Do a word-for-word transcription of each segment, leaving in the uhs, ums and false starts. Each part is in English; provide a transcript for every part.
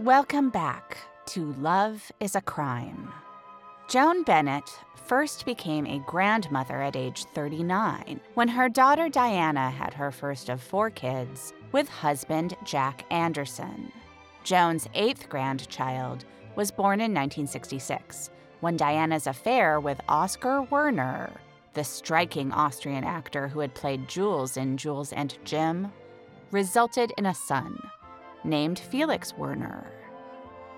Welcome back to Love is a Crime. Joan Bennett first became a grandmother at age thirty-nine when her daughter Diana had her first of four kids with husband Jack Anderson. Joan's eighth grandchild was born in nineteen sixty-six when Diana's affair with Oscar Werner, the striking Austrian actor who had played Jules in Jules and Jim, resulted in a son named Felix Werner.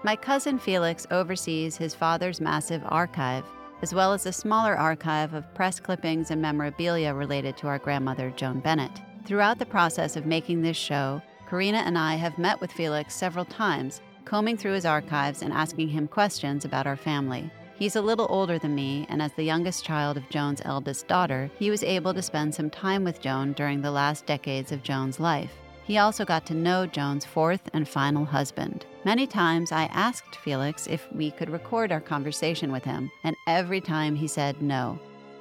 My cousin Felix oversees his father's massive archive, as well as a smaller archive of press clippings and memorabilia related to our grandmother, Joan Bennett. Throughout the process of making this show, Karina and I have met with Felix several times, combing through his archives and asking him questions about our family. He's a little older than me, and as the youngest child of Joan's eldest daughter, he was able to spend some time with Joan during the last decades of Joan's life. He also got to know Joan's fourth and final husband. Many times I asked Felix if we could record our conversation with him, and every time he said no,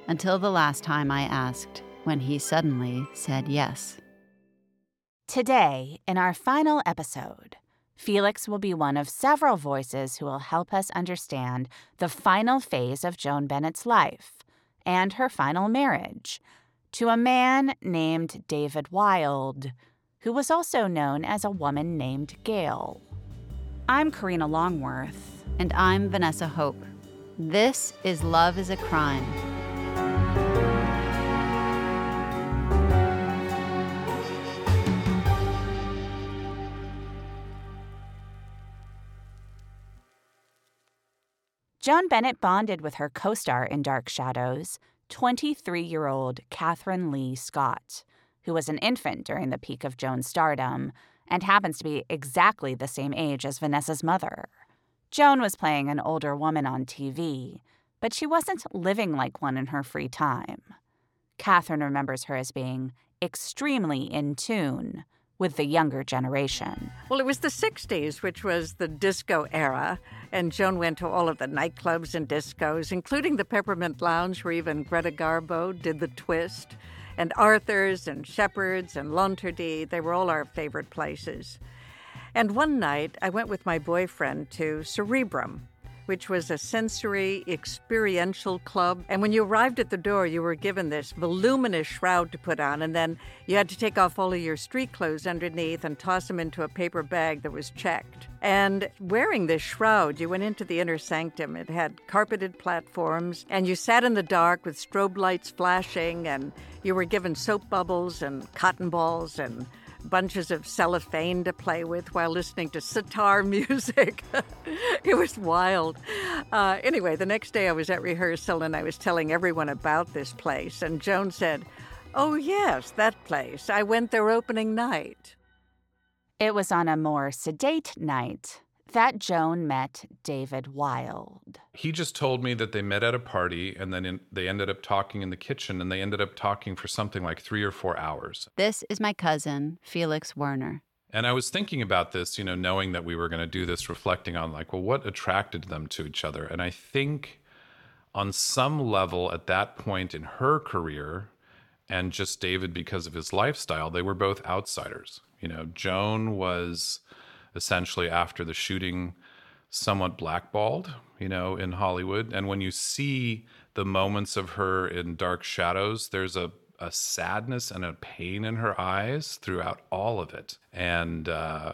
until the last time I asked, when he suddenly said yes. Today, in our final episode, Felix will be one of several voices who will help us understand the final phase of Joan Bennett's life and her final marriage to a man named David Wilde, who was also known as a woman named Gail. I'm Karina Longworth. And I'm Vanessa Hope. This is Love is a Crime. Joan Bennett bonded with her co-star in Dark Shadows, twenty-three-year-old Catherine Lee Scott, who was an infant during the peak of Joan's stardom and happens to be exactly the same age as Vanessa's mother. Joan was playing an older woman on T V, but she wasn't living like one in her free time. Catherine remembers her as being extremely in tune with the younger generation. Well, it was the sixties, which was the disco era, and Joan went to all of the nightclubs and discos, including the Peppermint Lounge, where even Greta Garbo did the twist, and Arthur's and Shepherd's and L'Entardi. They were all our favorite places. And one night, I went with my boyfriend to Cerebrum, which was a sensory experiential club. And when you arrived at the door, you were given this voluminous shroud to put on, and then you had to take off all of your street clothes underneath and toss them into a paper bag that was checked. And wearing this shroud, you went into the inner sanctum. It had carpeted platforms, and you sat in the dark with strobe lights flashing, and you were given soap bubbles and cotton balls and bunches of cellophane to play with while listening to sitar music. It was wild. Uh, anyway, the next day I was at rehearsal and I was telling everyone about this place. And Joan said, "Oh, yes, that place. I went there opening night." It was on a more sedate night that Joan met David Wilde. He just told me that they met at a party, and then in, they ended up talking in the kitchen, and they ended up talking for something like three or four hours. This is my cousin, Felix Werner. And I was thinking about this, you know, knowing that we were going to do this, reflecting on like, well, what attracted them to each other? And I think on some level at that point in her career, and just David because of his lifestyle, they were both outsiders. You know, Joan was essentially after the shooting, somewhat blackballed, you know, in Hollywood. And when you see the moments of her in Dark Shadows, there's a, a sadness and a pain in her eyes throughout all of it. And uh,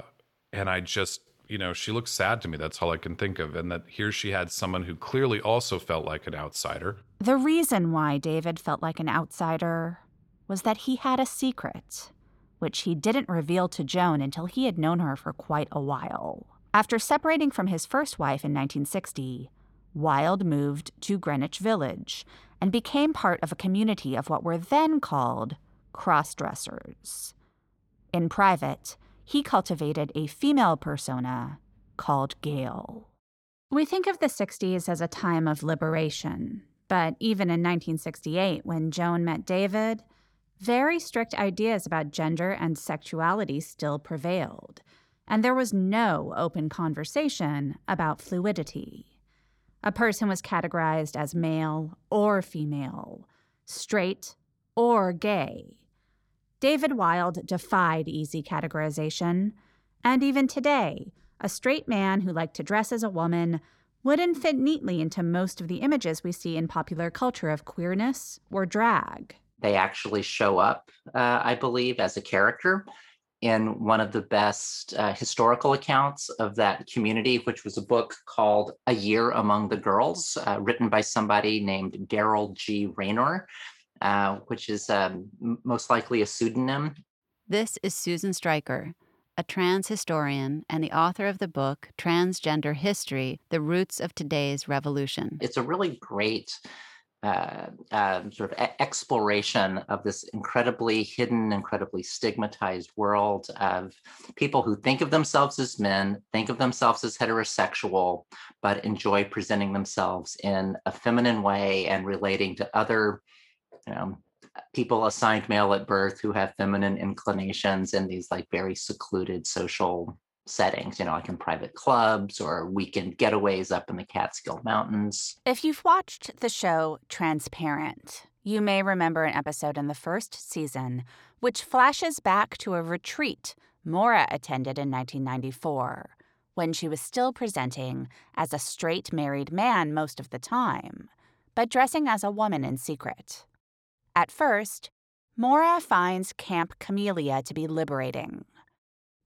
and I just, you know, she looks sad to me. That's all I can think of. And that here she had someone who clearly also felt like an outsider. The reason why David felt like an outsider was that he had a secret, which he didn't reveal to Joan until he had known her for quite a while. After separating from his first wife in nineteen sixty, Wilde moved to Greenwich Village and became part of a community of what were then called crossdressers. In private, he cultivated a female persona called Gail. We think of the sixties as a time of liberation, but even in nineteen sixty-eight, when Joan met David, very strict ideas about gender and sexuality still prevailed, and there was no open conversation about fluidity. A person was categorized as male or female, straight or gay. David Wilde defied easy categorization, and even today, a straight man who liked to dress as a woman, wouldn't fit neatly into most of the images we see in popular culture of queerness or drag. They actually show up, uh, I believe, as a character in one of the best uh, historical accounts of that community, which was a book called A Year Among the Girls, uh, written by somebody named Daryl G. Raynor, uh, which is um, most likely a pseudonym. This is Susan Stryker, a trans historian and the author of the book Transgender History, The Roots of Today's Revolution. It's a really great Uh, uh, sort of a- exploration of this incredibly hidden, incredibly stigmatized world of people who think of themselves as men, think of themselves as heterosexual, but enjoy presenting themselves in a feminine way and relating to other, you know, people assigned male at birth who have feminine inclinations in these like very secluded social settings, you know, like in private clubs or weekend getaways up in the Catskill Mountains. If you've watched the show Transparent, you may remember an episode in the first season which flashes back to a retreat Maura attended in nineteen ninety-four, when she was still presenting as a straight married man most of the time, but dressing as a woman in secret. At first, Maura finds Camp Camellia to be liberating,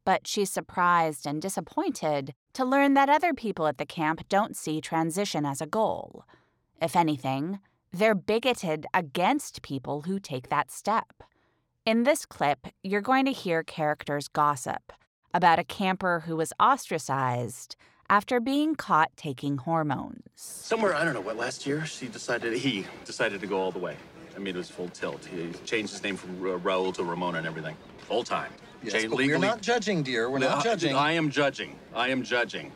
but she's surprised and disappointed to learn that other people at the camp don't see transition as a goal. If anything, they're bigoted against people who take that step. In this clip, you're going to hear characters gossip about a camper who was ostracized after being caught taking hormones. Somewhere, I don't know what, last year, she decided, he decided to go all the way. I mean, it was full tilt. He changed his name from Ra- Raul to Ramona and everything. Full time. Yes, but we're not judging, dear. We're no, not judging. I am judging. I am judging.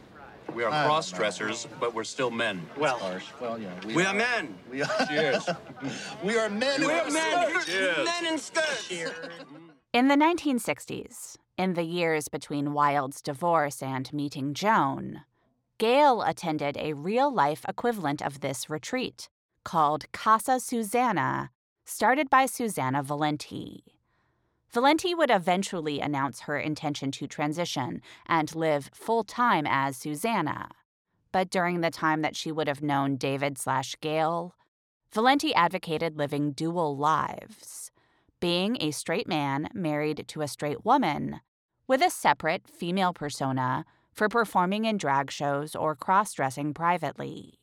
We are cross-dressers, but we're still men. Well, harsh. Well, yeah, we, we are, are men. We are. Cheers. We are men. We are men. Cheers. Men in skirts. Cheers. In the nineteen sixties, in the years between Wilde's divorce and meeting Joan, Gail attended a real-life equivalent of this retreat called Casa Susanna, started by Susanna Valenti. Valenti would eventually announce her intention to transition and live full-time as Susanna. But during the time that she would have known David slash Gail, Valenti advocated living dual lives, being a straight man married to a straight woman with a separate female persona for performing in drag shows or cross-dressing privately.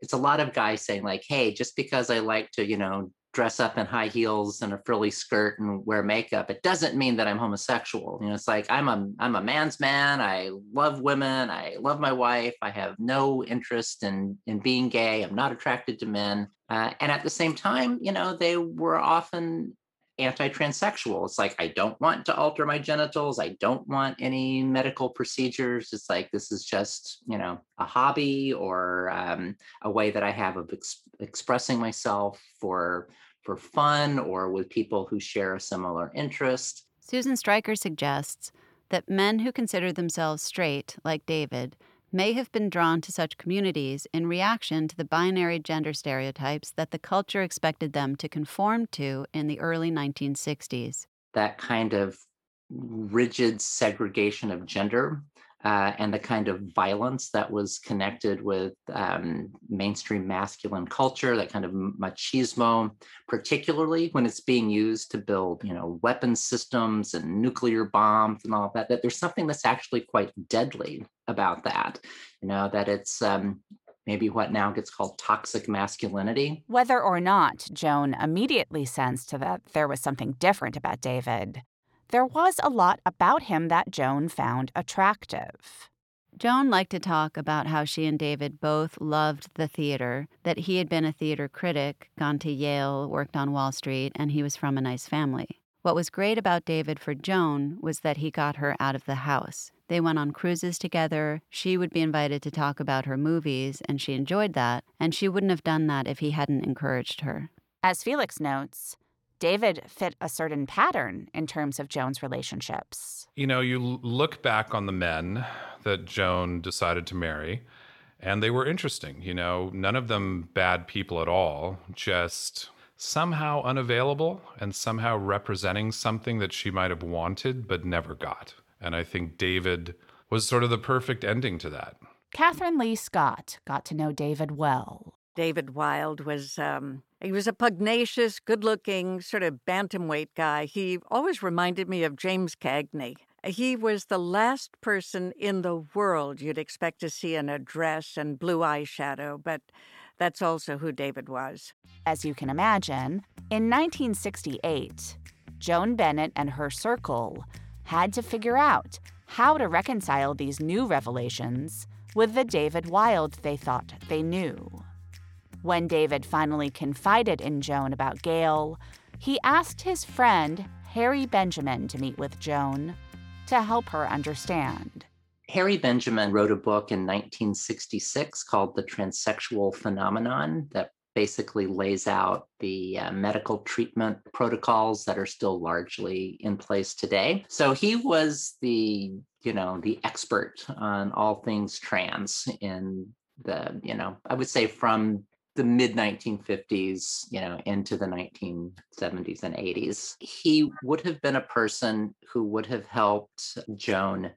It's a lot of guys saying like, hey, just because I like to, you know, dress up in high heels and a frilly skirt and wear makeup, it doesn't mean that I'm homosexual. You know, it's like, I'm a, I'm a man's man. I love women. I love my wife. I have no interest in, in being gay. I'm not attracted to men. Uh, and at the same time, you know, they were often anti-transsexual. It's like, I don't want to alter my genitals. I don't want any medical procedures. It's like, this is just, you know, a hobby or um, a way that I have of ex- expressing myself for for fun or with people who share a similar interest. Susan Stryker suggests that men who consider themselves straight, like David, may have been drawn to such communities in reaction to the binary gender stereotypes that the culture expected them to conform to in the early nineteen sixties. That kind of rigid segregation of gender uh, and the kind of violence that was connected with um, mainstream masculine culture, that kind of machismo, particularly when it's being used to build, you know, weapon systems and nuclear bombs and all that, that there's something that's actually quite deadly about that, you know, that it's um, maybe what now gets called toxic masculinity. Whether or not Joan immediately sensed that there was something different about David, there was a lot about him that Joan found attractive. Joan liked to talk about how she and David both loved the theater, that he had been a theater critic, gone to Yale, worked on Wall Street, and he was from a nice family. What was great about David for Joan was that he got her out of the house. They went on cruises together, she would be invited to talk about her movies, and she enjoyed that, and she wouldn't have done that if he hadn't encouraged her. As Felix notes, David fit a certain pattern in terms of Joan's relationships. You know, you look back on the men that Joan decided to marry, and they were interesting. You know, none of them bad people at all, just somehow unavailable and somehow representing something that she might have wanted but never got. And I think David was sort of the perfect ending to that. Catherine Lee Scott got to know David well. David Wilde was, um, he was a pugnacious, good-looking, sort of bantamweight guy. He always reminded me of James Cagney. He was the last person in the world you'd expect to see in a dress and blue eyeshadow, but that's also who David was. As you can imagine, in nineteen sixty-eight, Joan Bennett and her circle had to figure out how to reconcile these new revelations with the David Wilde they thought they knew. When David finally confided in Joan about Gail, he asked his friend Harry Benjamin to meet with Joan to help her understand. Harry Benjamin wrote a book in nineteen sixty-six called The Transsexual Phenomenon that basically lays out the uh, medical treatment protocols that are still largely in place today. So he was the, you know, the expert on all things trans in the, you know, I would say from the mid nineteen fifties, you know, into the nineteen seventies and eighties. He would have been a person who would have helped Joan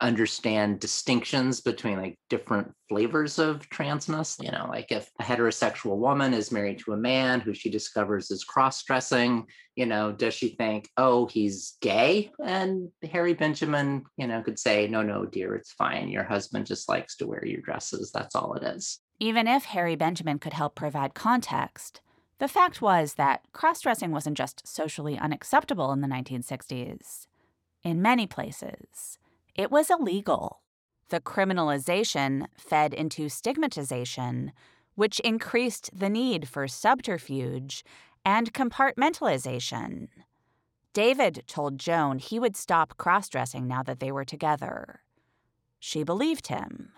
understand distinctions between like different flavors of transness. You know, like if a heterosexual woman is married to a man who she discovers is cross-dressing, you know, does she think, oh, he's gay? And Harry Benjamin, you know, could say, no, no, dear, it's fine. Your husband just likes to wear your dresses. That's all it is. Even if Harry Benjamin could help provide context, the fact was that cross-dressing wasn't just socially unacceptable in the nineteen sixties. In many places, it was illegal. The criminalization fed into stigmatization, which increased the need for subterfuge and compartmentalization. David told Joan he would stop cross-dressing now that they were together. She believed him.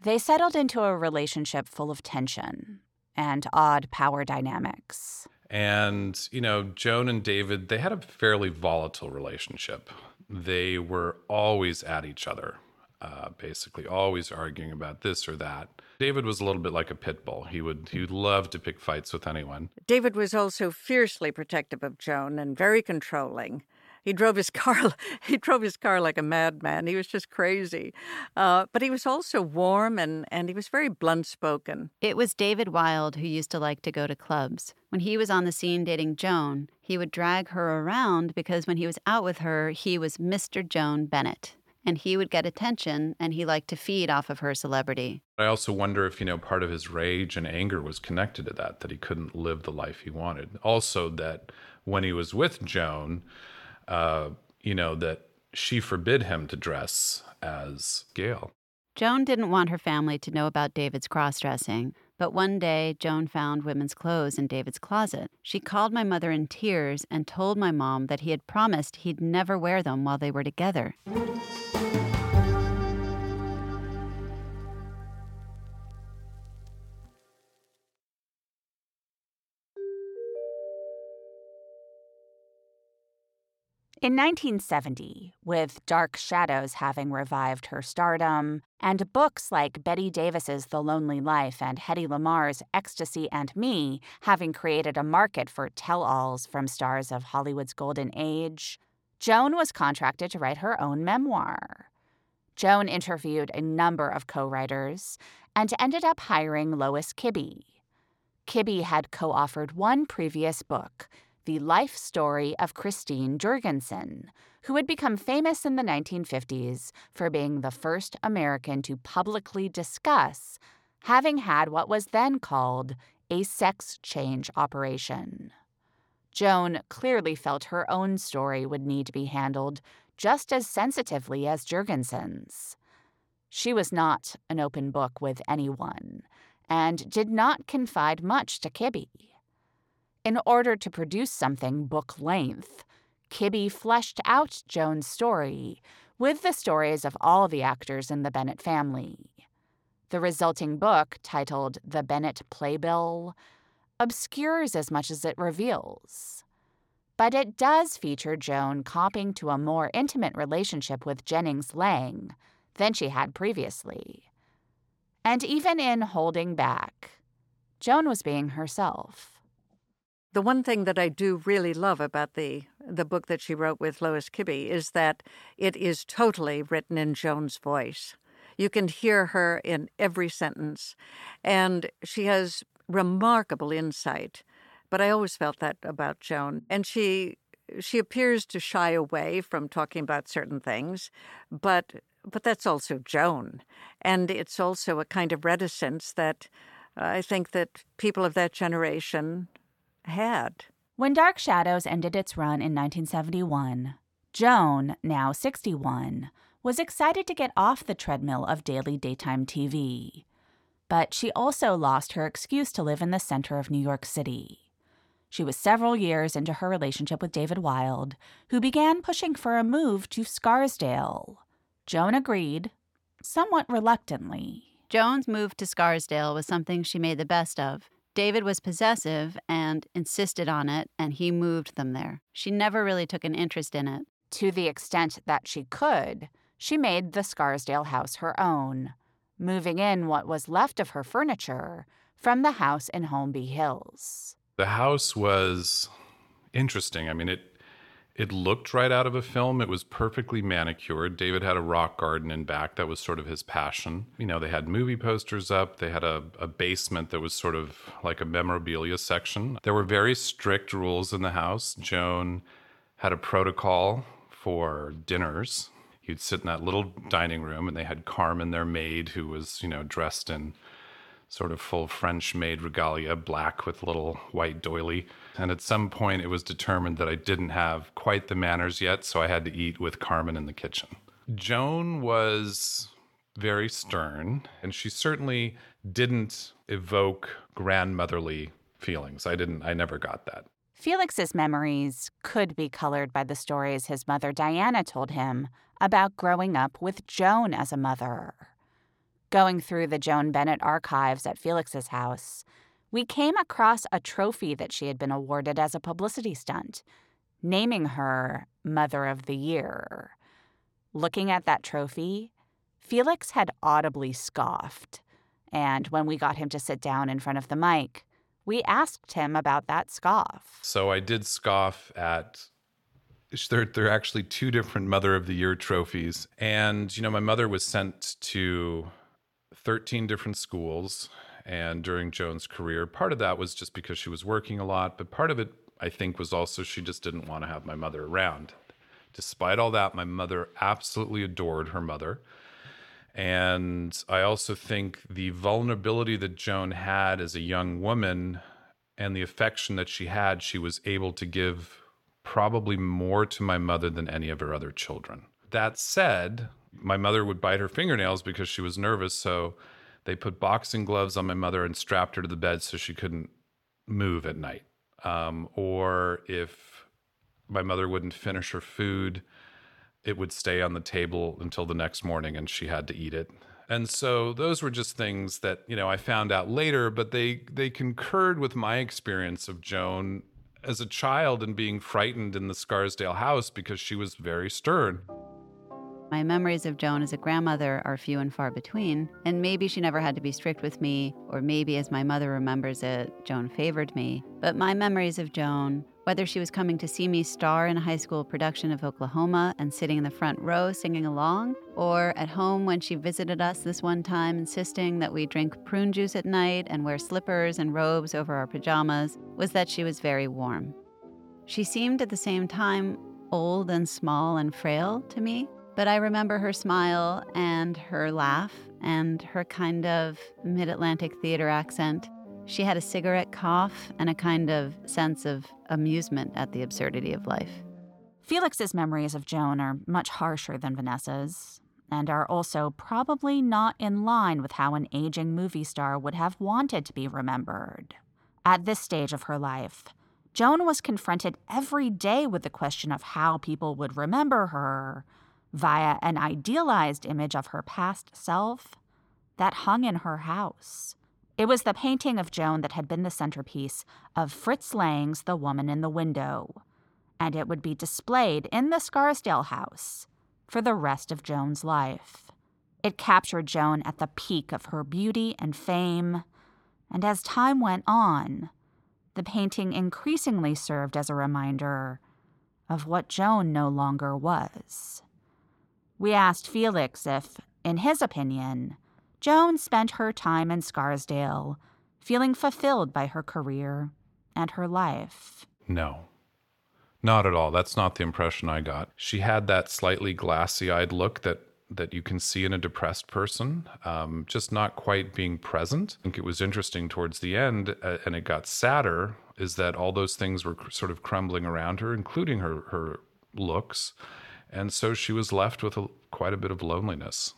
They settled into a relationship full of tension and odd power dynamics. And, you know, Joan and David, they had a fairly volatile relationship. They were always at each other, uh, basically always arguing about this or that. David was a little bit like a pit bull. He would he would love to pick fights with anyone. David was also fiercely protective of Joan and very controlling. He drove his car. He drove his car like a madman. He was just crazy, uh, but he was also warm and and he was very blunt spoken. It was David Wilde who used to like to go to clubs. When he was on the scene dating Joan, he would drag her around because when he was out with her, he was Mister Joan Bennett, and he would get attention, and he liked to feed off of her celebrity. I also wonder if, you know, part of his rage and anger was connected to that, that he couldn't live the life he wanted. Also, that when he was with Joan, Uh, you know, that she forbid him to dress as Gail. Joan didn't want her family to know about David's cross-dressing, but one day Joan found women's clothes in David's closet. She called my mother in tears and told my mom that he had promised he'd never wear them while they were together. In nineteen seventy, with Dark Shadows having revived her stardom, and books like Betty Davis's The Lonely Life and Hedy Lamarr's Ecstasy and Me having created a market for tell-alls from stars of Hollywood's golden age, Joan was contracted to write her own memoir. Joan interviewed a number of co-writers and ended up hiring Lois Kibbe. Kibbe had co-authored one previous book, The Life Story of Christine Jurgensen, who had become famous in the nineteen fifties for being the first American to publicly discuss having had what was then called a sex change operation. Joan clearly felt her own story would need to be handled just as sensitively as Jurgensen's. She was not an open book with anyone and did not confide much to Kibbe. In order to produce something book-length, Kibbe fleshed out Joan's story with the stories of all the actors in the Bennett family. The resulting book, titled The Bennett Playbill, obscures as much as it reveals. But it does feature Joan copping to a more intimate relationship with Jennings Lang than she had previously. And even in holding back, Joan was being herself. The one thing that I do really love about the the book that she wrote with Lois Kibbe, is that it is totally written in Joan's voice. You can hear her in every sentence, and she has remarkable insight. But I always felt that about Joan. And she she appears to shy away from talking about certain things, but but that's also Joan. And it's also a kind of reticence that uh, I think that people of that generation had. When Dark Shadows ended its run in nineteen seventy-one, Joan, now sixty-one, was excited to get off the treadmill of daily daytime T V. But she also lost her excuse to live in the center of New York City. She was several years into her relationship with David Wilde, who began pushing for a move to Scarsdale. Joan agreed, somewhat reluctantly. Joan's move to Scarsdale was something she made the best of. David was possessive and insisted on it, and he moved them there. She never really took an interest in it. To the extent that she could, she made the Scarsdale house her own, moving in what was left of her furniture from the house in Holmby Hills. The house was interesting. I mean, it it looked right out of a film. It was perfectly manicured. David had a rock garden in back. That was sort of his passion. You know, they had movie posters up. They had a, a basement that was sort of like a memorabilia section. There were very strict rules in the house. Joan had a protocol for dinners. You'd sit in that little dining room, and they had Carmen, their maid, who was, you know, dressed in sort of full French maid regalia, black with little white doily. And at some point it was determined that I didn't have quite the manners yet, so I had to eat with Carmen in the kitchen. Joan was very stern, and she certainly didn't evoke grandmotherly feelings. I didn't, I never got that. Felix's memories could be colored by the stories his mother Diana told him about growing up with Joan as a mother. Going through the Joan Bennett archives at Felix's house, we came across a trophy that she had been awarded as a publicity stunt, naming her Mother of the Year. Looking at that trophy, Felix had audibly scoffed, and when we got him to sit down in front of the mic, we asked him about that scoff. So I did scoff at... There, there are actually two different Mother of the Year trophies, and, you know, my mother was sent to thirteen different schools, and during Joan's career, part of that was just because she was working a lot, but part of it, I think, was also she just didn't want to have my mother around. Despite all that, my mother absolutely adored her mother, and I also think the vulnerability that Joan had as a young woman and the affection that she had, she was able to give probably more to my mother than any of her other children. That said, my mother would bite her fingernails because she was nervous, so they put boxing gloves on my mother and strapped her to the bed so she couldn't move at night. Um, or if my mother wouldn't finish her food, it would stay on the table until the next morning and she had to eat it. And so those were just things that, you know, I found out later, but they they concurred with my experience of Joan as a child and being frightened in the Scarsdale house because she was very stern. My memories of Joan as a grandmother are few and far between, and maybe she never had to be strict with me, or maybe as my mother remembers it, Joan favored me. But my memories of Joan, whether she was coming to see me star in a high school production of Oklahoma and sitting in the front row singing along, or at home when she visited us this one time insisting that we drink prune juice at night and wear slippers and robes over our pajamas, was that she was very warm. She seemed at the same time old and small and frail to me, but I remember her smile and her laugh and her kind of mid-Atlantic theater accent. She had a cigarette cough and a kind of sense of amusement at the absurdity of life. Felix's memories of Joan are much harsher than Vanessa's, and are also probably not in line with how an aging movie star would have wanted to be remembered. At this stage of her life, Joan was confronted every day with the question of how people would remember her, via an idealized image of her past self that hung in her house. It was the painting of Joan that had been the centerpiece of Fritz Lang's The Woman in the Window, and it would be displayed in the Scarsdale house for the rest of Joan's life. It captured Joan at the peak of her beauty and fame, and as time went on, the painting increasingly served as a reminder of what Joan no longer was. We asked Felix if, in his opinion, Joan spent her time in Scarsdale feeling fulfilled by her career and her life. No. Not at all. That's not the impression I got. She had that slightly glassy-eyed look that, that you can see in a depressed person, um, just not quite being present. I think it was interesting towards the end, uh, and it got sadder, is that all those things were cr- sort of crumbling around her, including her, her looks. And so she was left with a, quite a bit of loneliness.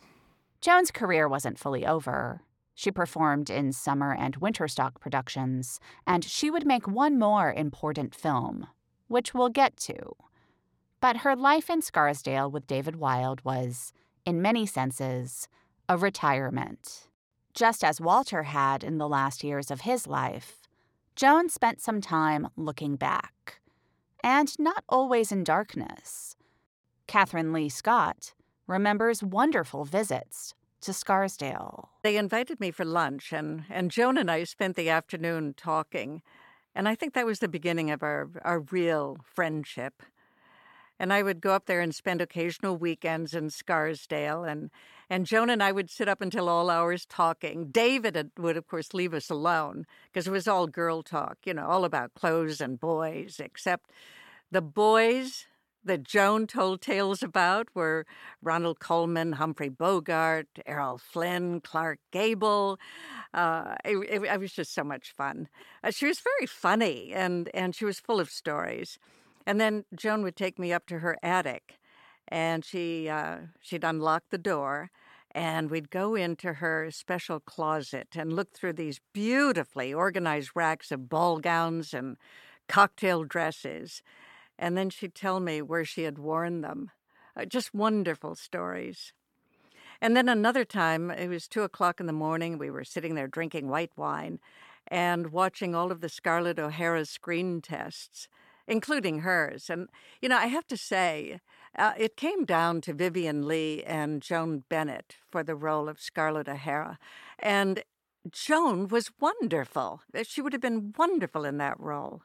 Joan's career wasn't fully over. She performed in summer and winter stock productions, and she would make one more important film, which we'll get to. But her life in Scarsdale with David Wilde was, in many senses, a retirement. Just as Walter had in the last years of his life, Joan spent some time looking back, and not always in darkness. Catherine Lee Scott remembers wonderful visits to Scarsdale. They invited me for lunch, and, and Joan and I spent the afternoon talking. And I think that was the beginning of our, our real friendship. And I would go up there and spend occasional weekends in Scarsdale. And, and Joan and I would sit up until all hours talking. David would, of course, leave us alone because it was all girl talk, you know, all about clothes and boys, except the boys that Joan told tales about were Ronald Coleman, Humphrey Bogart, Errol Flynn, Clark Gable. Uh, it, it, it was just so much fun. Uh, she was very funny, and, and she was full of stories. And then Joan would take me up to her attic, and she uh, she'd unlock the door, and we'd go into her special closet and look through these beautifully organized racks of ball gowns and cocktail dresses. And then she'd tell me where she had worn them. Uh, just wonderful stories. And then another time, it was two o'clock in the morning, we were sitting there drinking white wine and watching all of the Scarlett O'Hara screen tests, including hers. And, you know, I have to say, uh, it came down to Vivian Leigh and Joan Bennett for the role of Scarlett O'Hara. And Joan was wonderful. She would have been wonderful in that role.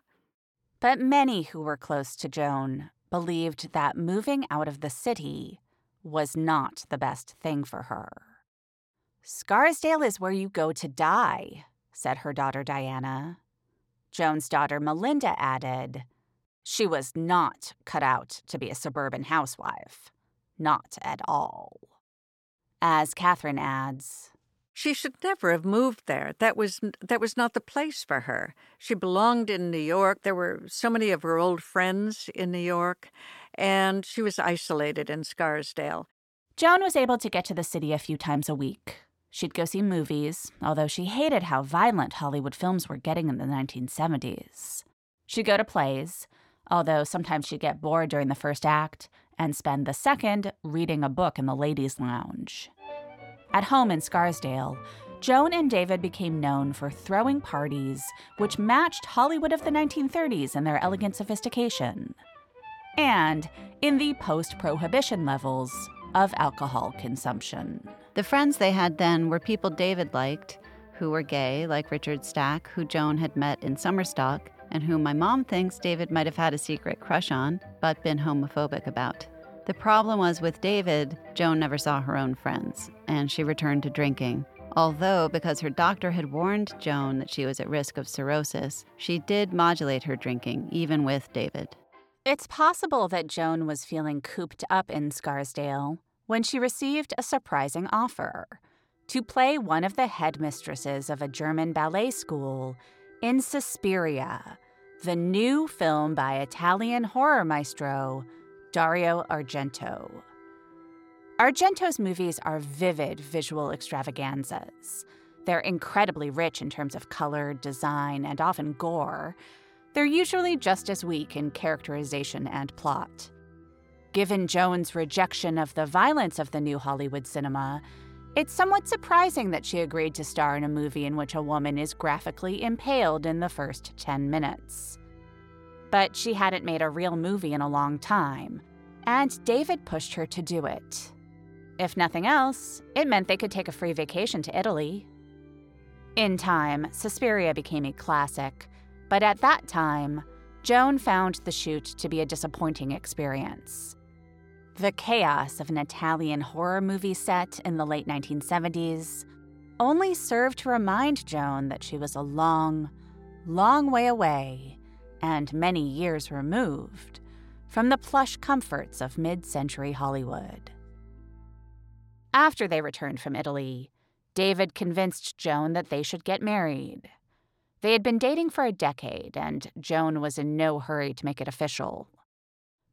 But many who were close to Joan believed that moving out of the city was not the best thing for her. "Scarsdale is where you go to die," said her daughter Diana. Joan's daughter Melinda added, she was not cut out to be a suburban housewife. Not at all. As Catherine adds, she should never have moved there. That was that was not the place for her. She belonged in New York. There were so many of her old friends in New York, and she was isolated in Scarsdale. Joan was able to get to the city a few times a week. She'd go see movies, although she hated how violent Hollywood films were getting in the nineteen seventies. She'd go to plays, although sometimes she'd get bored during the first act and spend the second reading a book in the ladies' lounge. At home in Scarsdale, Joan and David became known for throwing parties which matched Hollywood of the nineteen thirties in their elegant sophistication, and in the post-prohibition levels of alcohol consumption. The friends they had then were people David liked, who were gay, like Richard Stack, who Joan had met in summer stock, and whom my mom thinks David might have had a secret crush on, but been homophobic about. The problem was with David, Joan never saw her own friends, and she returned to drinking. Although, because her doctor had warned Joan that she was at risk of cirrhosis, she did modulate her drinking, even with David. It's possible that Joan was feeling cooped up in Scarsdale when she received a surprising offer to play one of the headmistresses of a German ballet school in Suspiria, the new film by Italian horror maestro Dario Argento. Argento's movies are vivid visual extravaganzas. They're incredibly rich in terms of color, design, and often gore. They're usually just as weak in characterization and plot. Given Joan's rejection of the violence of the new Hollywood cinema, it's somewhat surprising that she agreed to star in a movie in which a woman is graphically impaled in the first ten minutes. But she hadn't made a real movie in a long time, and David pushed her to do it. If nothing else, it meant they could take a free vacation to Italy. In time, Suspiria became a classic, but at that time, Joan found the shoot to be a disappointing experience. The chaos of an Italian horror movie set in the late nineteen seventies only served to remind Joan that she was a long, long way away and many years removed from the plush comforts of mid-century Hollywood. After they returned from Italy, David convinced Joan that they should get married. They had been dating for a decade, and Joan was in no hurry to make it official.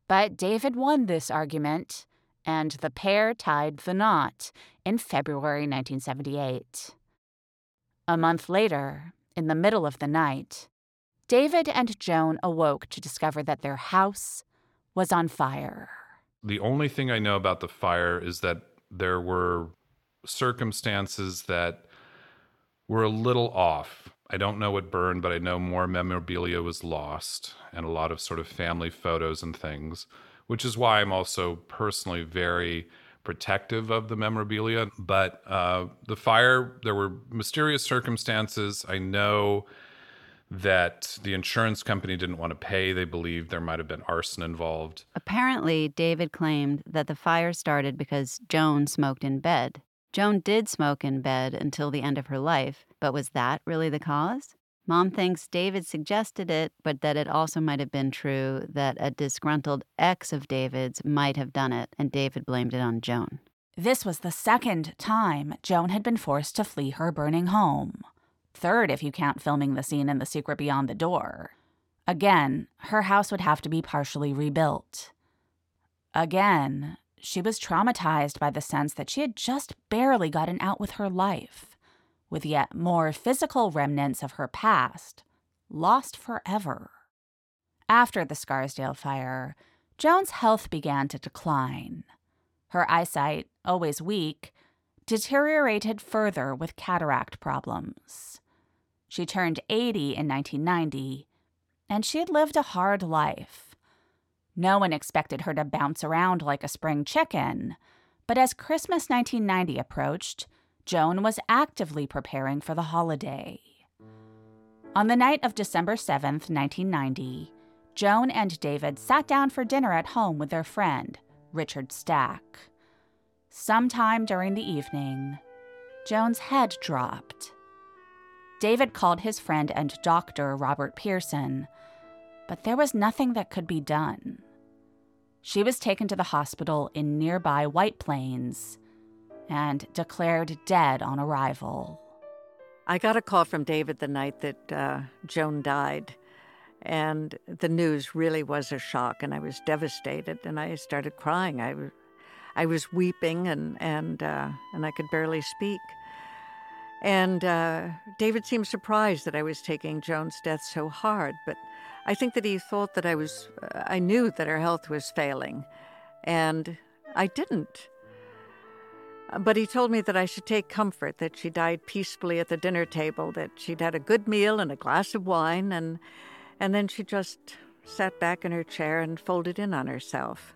But David won this argument, and the pair tied the knot in February nineteen seventy-eight. A month later, in the middle of the night, David and Joan awoke to discover that their house was on fire. The only thing I know about the fire is that there were circumstances that were a little off. I don't know what burned, but I know more memorabilia was lost and a lot of sort of family photos and things, which is why I'm also personally very protective of the memorabilia. But uh, the fire, there were mysterious circumstances. I know that the insurance company didn't want to pay. They believed there might have been arson involved. Apparently, David claimed that the fire started because Joan smoked in bed. Joan did smoke in bed until the end of her life, but was that really the cause? Mom thinks David suggested it, but that it also might have been true that a disgruntled ex of David's might have done it, and David blamed it on Joan. This was the second time Joan had been forced to flee her burning home. Third, if you count filming the scene in The Secret Beyond the Door. Again, her house would have to be partially rebuilt. Again, she was traumatized by the sense that she had just barely gotten out with her life, with yet more physical remnants of her past, lost forever. After the Scarsdale fire, Joan's health began to decline. Her eyesight, always weak, deteriorated further with cataract problems. She turned eighty in nineteen ninety, and she had lived a hard life. No one expected her to bounce around like a spring chicken, but as Christmas nineteen ninety approached, Joan was actively preparing for the holiday. On the night of December seventh, nineteen ninety, Joan and David sat down for dinner at home with their friend, Richard Stack. Sometime during the evening, Joan's head dropped. David called his friend and doctor, Robert Pearson, but there was nothing that could be done. She was taken to the hospital in nearby White Plains and declared dead on arrival. I got a call from David the night that uh, Joan died, and the news really was a shock, and I was devastated, and I started crying. I, I was weeping, and and uh, and I could barely speak. And uh, David seemed surprised that I was taking Joan's death so hard, but I think that he thought that I was, uh, I knew that her health was failing, and I didn't. But he told me that I should take comfort, that she died peacefully at the dinner table, that she'd had a good meal and a glass of wine, and and then she just sat back in her chair and folded in on herself.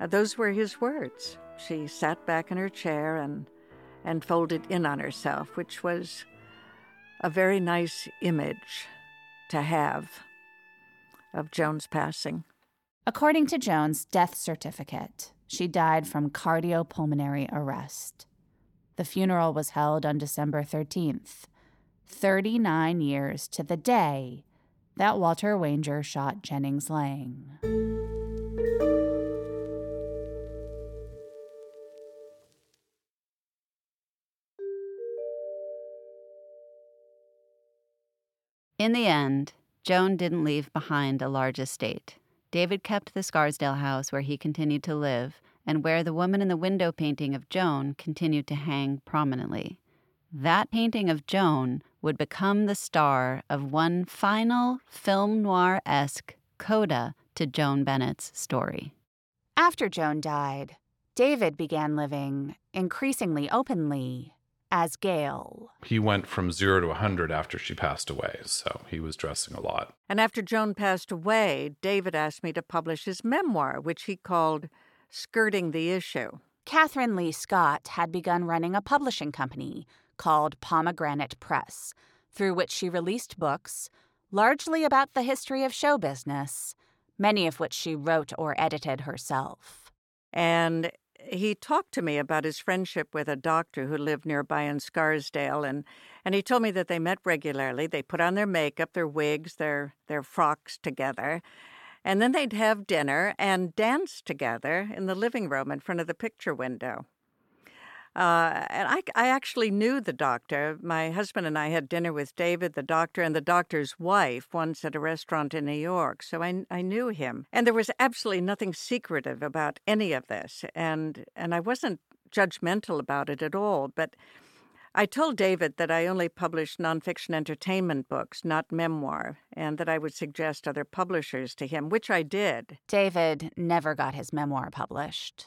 Uh, those were his words. She sat back in her chair and and folded in on herself, which was a very nice image to have of Joan's passing. According to Joan's death certificate, she died from cardiopulmonary arrest. The funeral was held on December thirteenth, thirty-nine years to the day that Walter Wanger shot Jennings Lang. In the end, Joan didn't leave behind a large estate. David kept the Scarsdale house where he continued to live and where the woman in the window painting of Joan continued to hang prominently. That painting of Joan would become the star of one final film noir-esque coda to Joan Bennett's story. After Joan died, David began living, increasingly openly, as Gail. He went from zero to one hundred after she passed away, so he was dressing a lot. And after Joan passed away, David asked me to publish his memoir, which he called Skirting the Issue. Catherine Lee Scott had begun running a publishing company called Pomegranate Press, through which she released books, largely about the history of show business, many of which she wrote or edited herself. And he talked to me about his friendship with a doctor who lived nearby in Scarsdale, and, and he told me that they met regularly. They put on their makeup, their wigs, their, their frocks together, and then they'd have dinner and dance together in the living room in front of the picture window. Uh, and I, I actually knew the doctor. My husband and I had dinner with David, the doctor, and the doctor's wife once at a restaurant in New York, so I, I knew him. And there was absolutely nothing secretive about any of this, and, and I wasn't judgmental about it at all. But I told David that I only published nonfiction entertainment books, not memoir, and that I would suggest other publishers to him, which I did. David never got his memoir published.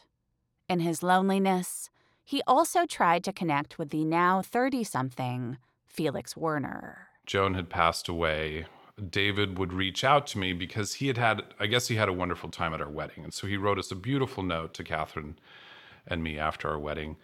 In his loneliness, he also tried to connect with the now thirty-something Felix Werner. Joan had passed away. David would reach out to me because he had had, I guess he had a wonderful time at our wedding. And so he wrote us a beautiful note to Catherine and me after our wedding.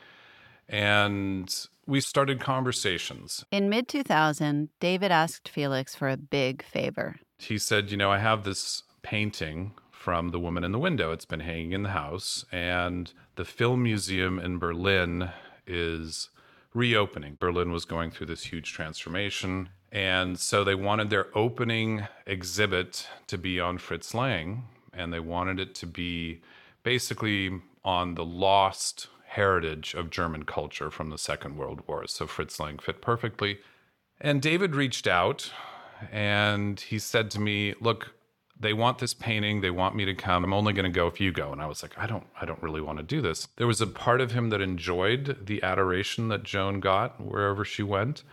And we started conversations. In mid two thousand, David asked Felix for a big favor. He said, you know, I have this painting from The Woman in the Window. It's been hanging in the house, and the Film Museum in Berlin is reopening. Berlin was going through this huge transformation, and so they wanted their opening exhibit to be on Fritz Lang, and they wanted it to be basically on the lost heritage of German culture from the Second World War. So Fritz Lang fit perfectly. And David reached out, and he said to me, look, they want this painting. They want me to come. I'm only going to go if you go. And I was like, I don't I don't really want to do this. There was a part of him that enjoyed the adoration that Joan got wherever she went.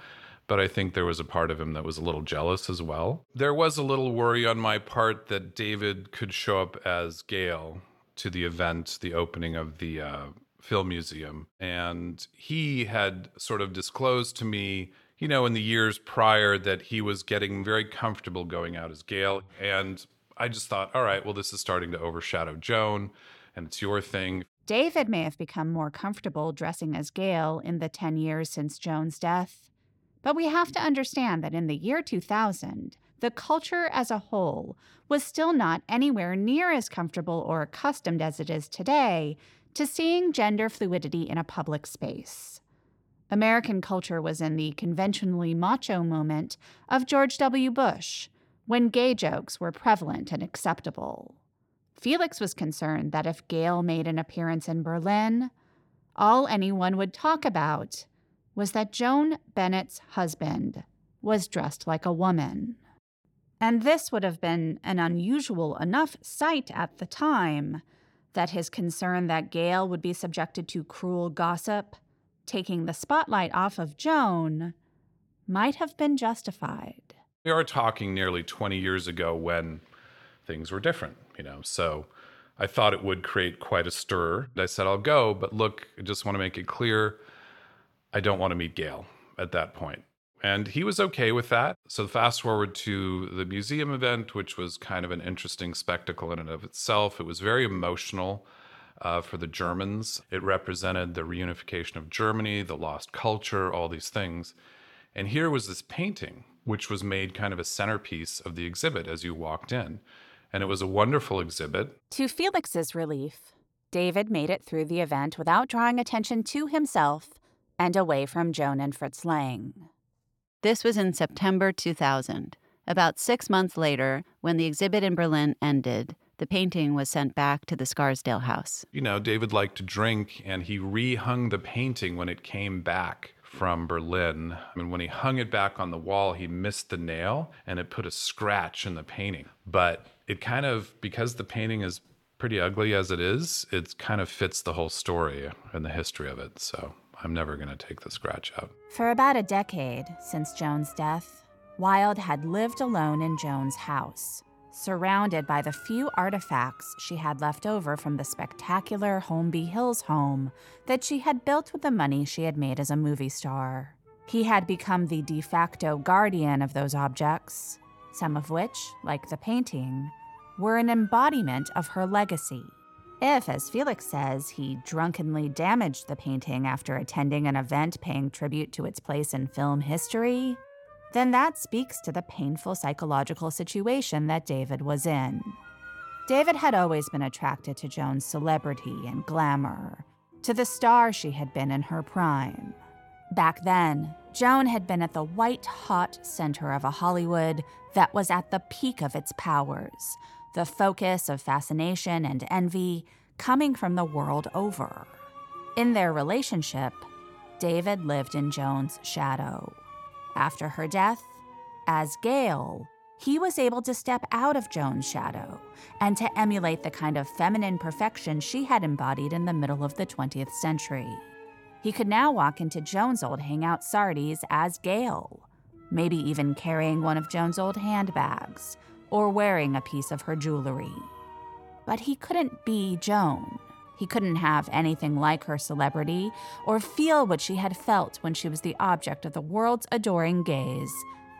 But I think there was a part of him that was a little jealous as well. There was a little worry on my part that David could show up as Gail to the event, the opening of the uh, Film Museum. And he had sort of disclosed to me, you know, in the years prior that he was getting very comfortable going out as Gail. And I just thought, all right, well, this is starting to overshadow Joan, and it's your thing. David may have become more comfortable dressing as Gail in the ten years since Joan's death, but we have to understand that in the year two thousand, the culture as a whole was still not anywhere near as comfortable or accustomed as it is today to seeing gender fluidity in a public space. American culture was in the conventionally macho moment of George W. Bush, when gay jokes were prevalent and acceptable. Felix was concerned that if Gail made an appearance in Berlin, all anyone would talk about was that Joan Bennett's husband was dressed like a woman. And this would have been an unusual enough sight at the time that his concern that Gail would be subjected to cruel gossip, taking the spotlight off of Joan, might have been justified. We are talking nearly twenty years ago when things were different, you know, so I thought it would create quite a stir. I said, I'll go, but look, I just want to make it clear, I don't want to meet Gail at that point. And he was okay with that. So fast forward to the museum event, which was kind of an interesting spectacle in and of itself. It was very emotional. Uh, for the Germans. It represented the reunification of Germany, the lost culture, all these things. And here was this painting, which was made kind of a centerpiece of the exhibit as you walked in. And it was a wonderful exhibit. To Felix's relief, David made it through the event without drawing attention to himself and away from Joan and Fritz Lang. This was in September two thousand. About six months later, when the exhibit in Berlin ended, the painting was sent back to the Scarsdale house. You know, David liked to drink, and he rehung the painting when it came back from Berlin. I mean, when he hung it back on the wall, he missed the nail, and it put a scratch in the painting. But it kind of, because the painting is pretty ugly as it is, it kind of fits the whole story and the history of it. So I'm never going to take the scratch out. For about a decade since Joan's death, Wilde had lived alone in Joan's house, surrounded by the few artifacts she had left over from the spectacular Holmby Hills home that she had built with the money she had made as a movie star. He had become the de facto guardian of those objects, some of which, like the painting, were an embodiment of her legacy. If, as Felix says, he drunkenly damaged the painting after attending an event paying tribute to its place in film history, then that speaks to the painful psychological situation that David was in. David had always been attracted to Joan's celebrity and glamour, to the star she had been in her prime. Back then, Joan had been at the white-hot center of a Hollywood that was at the peak of its powers, the focus of fascination and envy coming from the world over. In their relationship, David lived in Joan's shadow. After her death, as Gail, he was able to step out of Joan's shadow and to emulate the kind of feminine perfection she had embodied in the middle of the twentieth century. He could now walk into Joan's old hangout Sardi's as Gail, maybe even carrying one of Joan's old handbags or wearing a piece of her jewelry. But he couldn't be Joan. He couldn't have anything like her celebrity or feel what she had felt when she was the object of the world's adoring gaze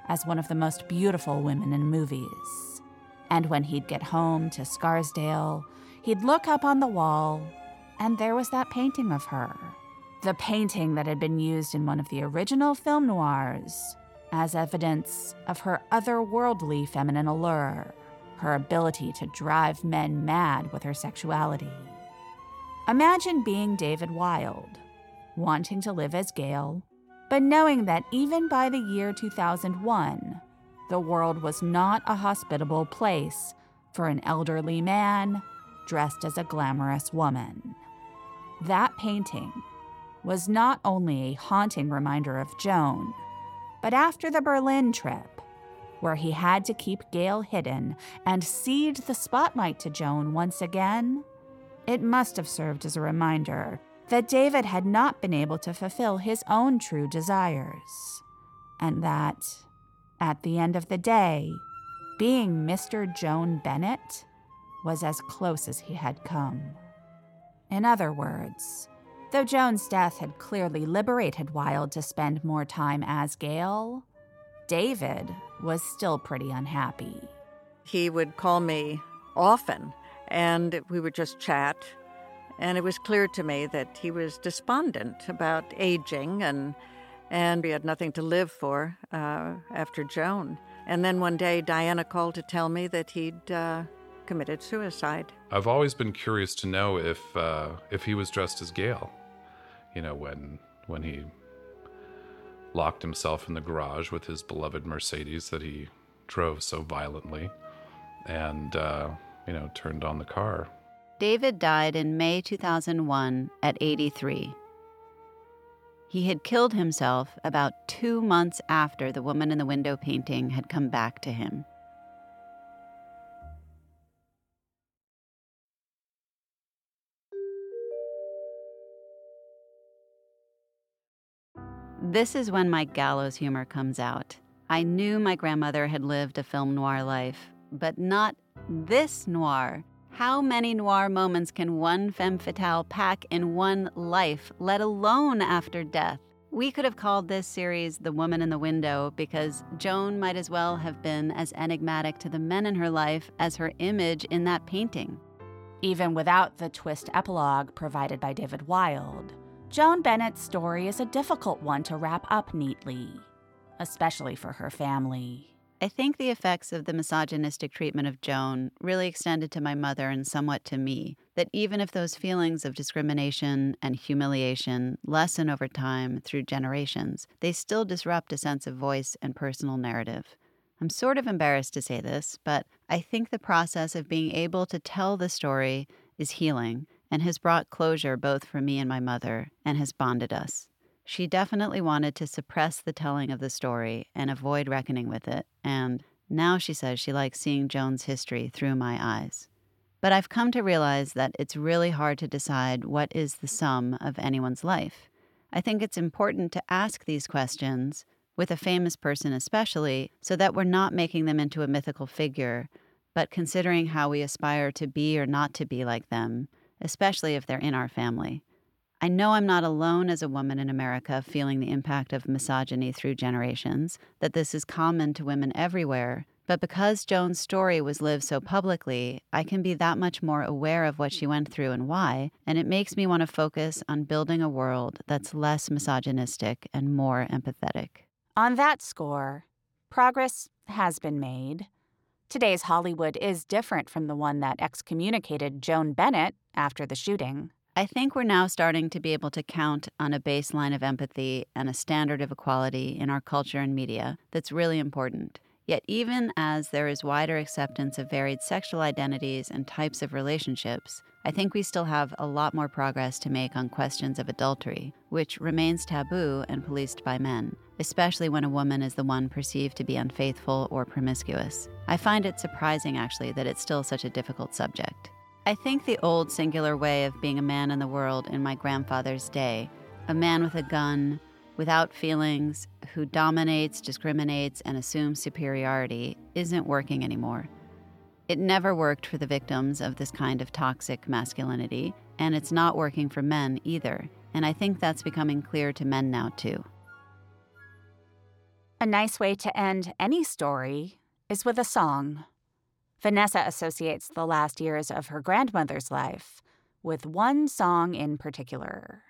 as one of the most beautiful women in movies. And when he'd get home to Scarsdale, he'd look up on the wall, and there was that painting of her. The painting that had been used in one of the original film noirs as evidence of her otherworldly feminine allure, her ability to drive men mad with her sexuality. Imagine being David Wilde, wanting to live as Gail, but knowing that even by the year two thousand one, the world was not a hospitable place for an elderly man dressed as a glamorous woman. That painting was not only a haunting reminder of Joan, but after the Berlin trip, where he had to keep Gail hidden and cede the spotlight to Joan once again, it must have served as a reminder that David had not been able to fulfill his own true desires, and that, at the end of the day, being Mister Joan Bennett was as close as he had come. In other words, though Joan's death had clearly liberated Wilde to spend more time as Gail, David was still pretty unhappy. He would call me often, and we would just chat. And it was clear to me that he was despondent about aging, and and he had nothing to live for uh, after Joan. And then one day, Diana called to tell me that he'd uh, committed suicide. I've always been curious to know if uh, if he was dressed as Gail, you know, when when he locked himself in the garage with his beloved Mercedes that he drove so violently, and uh, you know, turned on the car. David died in May two thousand one at eighty-three. He had killed himself about two months after the Woman in the Window painting had come back to him. This is when my gallows humor comes out. I knew my grandmother had lived a film noir life, but not this noir. How many noir moments can one femme fatale pack in one life, let alone after death? We could have called this series The Woman in the Window because Joan might as well have been as enigmatic to the men in her life as her image in that painting. Even without the twist epilogue provided by David Wilde, Joan Bennett's story is a difficult one to wrap up neatly, especially for her family. I think the effects of the misogynistic treatment of Joan really extended to my mother and somewhat to me, that even if those feelings of discrimination and humiliation lessen over time through generations, they still disrupt a sense of voice and personal narrative. I'm sort of embarrassed to say this, but I think the process of being able to tell the story is healing and has brought closure both for me and my mother and has bonded us. She definitely wanted to suppress the telling of the story and avoid reckoning with it, and now she says she likes seeing Joan's history through my eyes. But I've come to realize that it's really hard to decide what is the sum of anyone's life. I think it's important to ask these questions, with a famous person especially, so that we're not making them into a mythical figure, but considering how we aspire to be or not to be like them, especially if they're in our family. I know I'm not alone as a woman in America feeling the impact of misogyny through generations, that this is common to women everywhere, but because Joan's story was lived so publicly, I can be that much more aware of what she went through and why, and it makes me want to focus on building a world that's less misogynistic and more empathetic. On that score, Progress has been made. Today's Hollywood is different from the one that excommunicated Joan Bennett after the shooting. I think we're now starting to be able to count on a baseline of empathy and a standard of equality in our culture and media that's really important. Yet even as there is wider acceptance of varied sexual identities and types of relationships, I think we still have a lot more progress to make on questions of adultery, which remains taboo and policed by men, especially when a woman is the one perceived to be unfaithful or promiscuous. I find it surprising, actually, that it's still such a difficult subject. I think the old singular way of being a man in the world in my grandfather's day, a man with a gun, without feelings, who dominates, discriminates, and assumes superiority, isn't working anymore. It never worked for the victims of this kind of toxic masculinity, and it's not working for men either. And I think that's becoming clear to men now, too. A nice way to end any story is with a song. Vanessa associates the last years of her grandmother's life with one song in particular.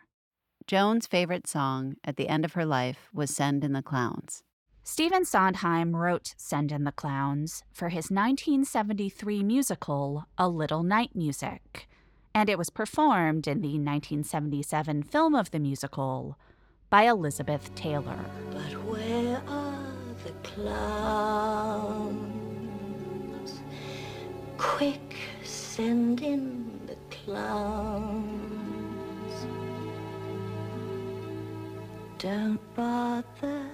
Joan's favorite song at the end of her life was Send in the Clowns. Stephen Sondheim wrote Send in the Clowns for his nineteen seventy-three musical A Little Night Music, and it was performed in the nineteen seventy-seven film of the musical by Elizabeth Taylor. But where are the clowns? Quick, send in the clowns. Don't bother,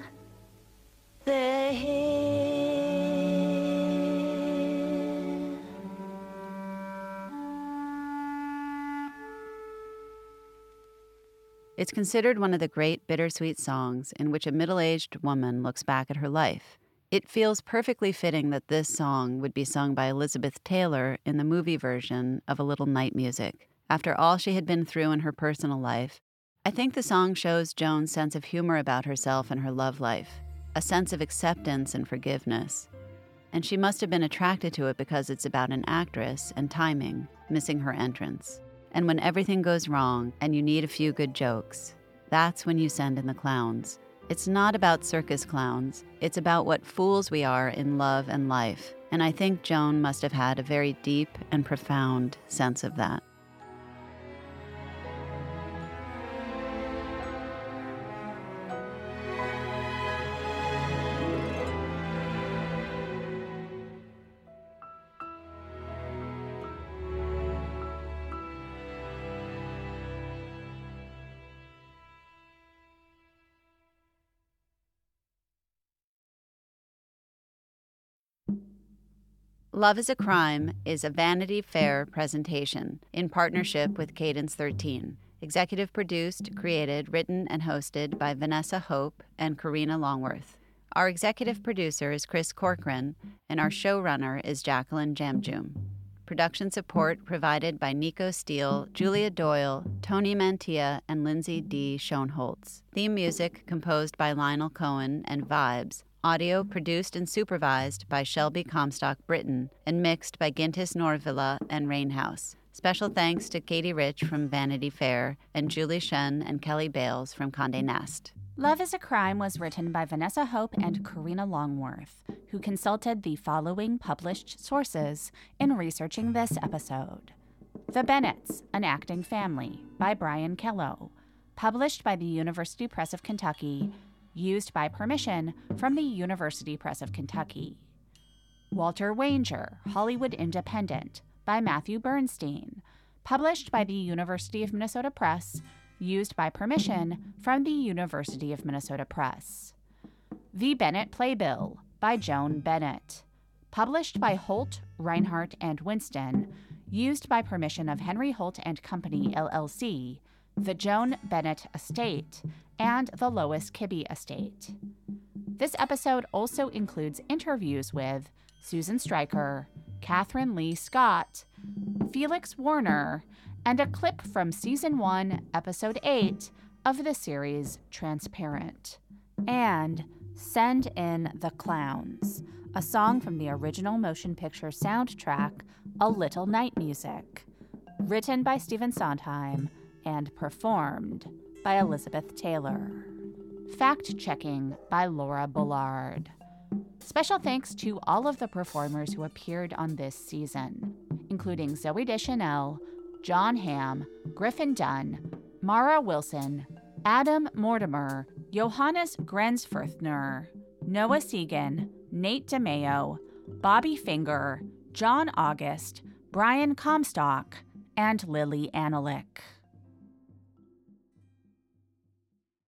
they're here. It's considered one of the great bittersweet songs in which a middle-aged woman looks back at her life. It feels perfectly fitting that this song would be sung by Elizabeth Taylor in the movie version of A Little Night Music. After all she had been through in her personal life, I think the song shows Joan's sense of humor about herself and her love life, a sense of acceptance and forgiveness. And she must have been attracted to it because it's about an actress and timing, missing her entrance. And when everything goes wrong and you need a few good jokes, that's when you send in the clowns. It's not about circus clowns. It's about what fools we are in love and life. And I think Joan must have had a very deep and profound sense of that. Love is a Crime is a Vanity Fair presentation in partnership with Cadence thirteen. Executive produced, created, written, and hosted by Vanessa Hope and Karina Longworth. Our executive producer is Chris Corcoran, and our showrunner is Jacqueline Jamjoom. Production support provided by Nico Steele, Julia Doyle, Tony Mantia, and Lindsay D. Schoenholtz. Theme music composed by Lionel Cohen and Vibes. Audio produced and supervised by Shelby Comstock Britton and mixed by Gintis Norvilla and Rainhouse. Special thanks to Katie Rich from Vanity Fair and Julie Shen and Kelly Bales from Condé Nast. Love is a Crime was written by Vanessa Hope and Karina Longworth, who consulted the following published sources in researching this episode. The Bennetts, An Acting Family by Brian Kello, published by the University Press of Kentucky, used by permission from the University Press of Kentucky. Walter Wanger, Hollywood Independent, by Matthew Bernstein, published by the University of Minnesota Press, used by permission from the University of Minnesota Press. The Bennett Playbill, by Joan Bennett, published by Holt, Reinhardt, and Winston, used by permission of Henry Holt and Company, L L C, the Joan Bennett Estate, and the Lois Kibbe Estate. This episode also includes interviews with Susan Stryker, Catherine Lee Scott, Felix Werner, and a clip from Season one, Episode eight of the series Transparent, and Send in the Clowns, a song from the original motion picture soundtrack, A Little Night Music, written by Stephen Sondheim, and performed by Elizabeth Taylor. Fact-checking by Laura Bullard. Special thanks to all of the performers who appeared on this season, including Zoe Deschanel, John Hamm, Griffin Dunn, Mara Wilson, Adam Mortimer, Johannes Grenzfurthner, Noah Segan, Nate DeMeo, Bobby Finger, John August, Brian Comstock, and Lily Anilick.